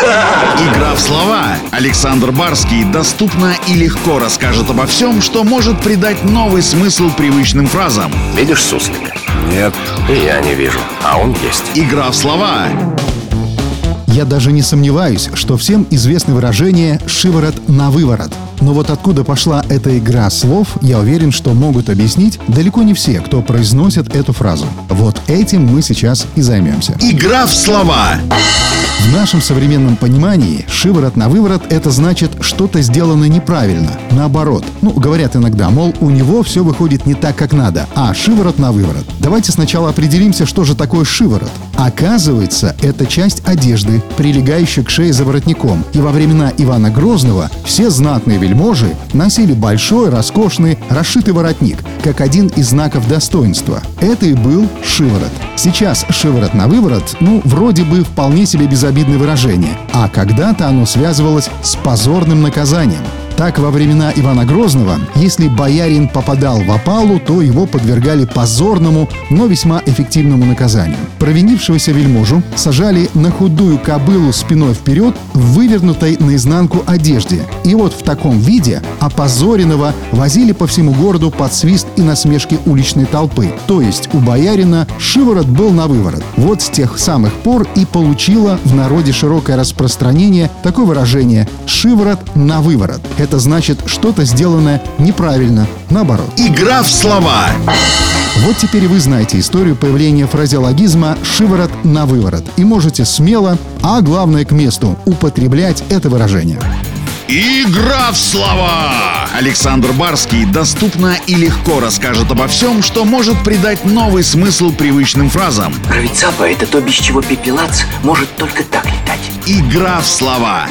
Игра в слова. Александр Барский доступно и легко расскажет обо всем, что может придать новый смысл привычным фразам. Видишь суслика? Нет. И я не вижу, а он есть. Игра в слова. Я даже не сомневаюсь, что всем известно выражение «шиворот на выворот». Но вот откуда пошла эта игра слов, я уверен, что могут объяснить далеко не все, кто произносит эту фразу. Вот этим мы сейчас и займемся. Игра в слова. В нашем современном понимании «шиворот на выворот» — это значит, что-то сделано неправильно, наоборот. Говорят иногда, мол, у него все выходит не так, как надо, а шиворот на выворот. Давайте сначала определимся, что же такое шиворот. Оказывается, это часть одежды, прилегающая к шее за воротником. И во времена Ивана Грозного все знатные вельможи носили большой, роскошный, расшитый воротник, как один из знаков достоинства. Это и был шиворот. Сейчас шиворот на выворот, вроде бы вполне себе безобидное выражение, а когда-то оно связывалось с позорным наказанием. Так, во времена Ивана Грозного, если боярин попадал в опалу, то его подвергали позорному, но весьма эффективному наказанию. Провинившегося вельможу сажали на худую кобылу спиной вперед в вывернутой наизнанку одежде. И вот в таком виде опозоренного возили по всему городу под свист и насмешки уличной толпы. То есть у боярина шиворот был на выворот. Вот с тех самых пор и получило в народе широкое распространение такое выражение «шиворот на выворот». Это значит, что-то сделанное неправильно, наоборот. Игра в слова. Вот теперь вы знаете историю появления фразеологизма «шиворот на выворот» и можете смело, а главное к месту, употреблять это выражение. Игра в слова. Александр Барский доступно и легко расскажет обо всем, что может придать новый смысл привычным фразам. Рыцапа — это то, без чего пепелац может только так летать. Игра в слова.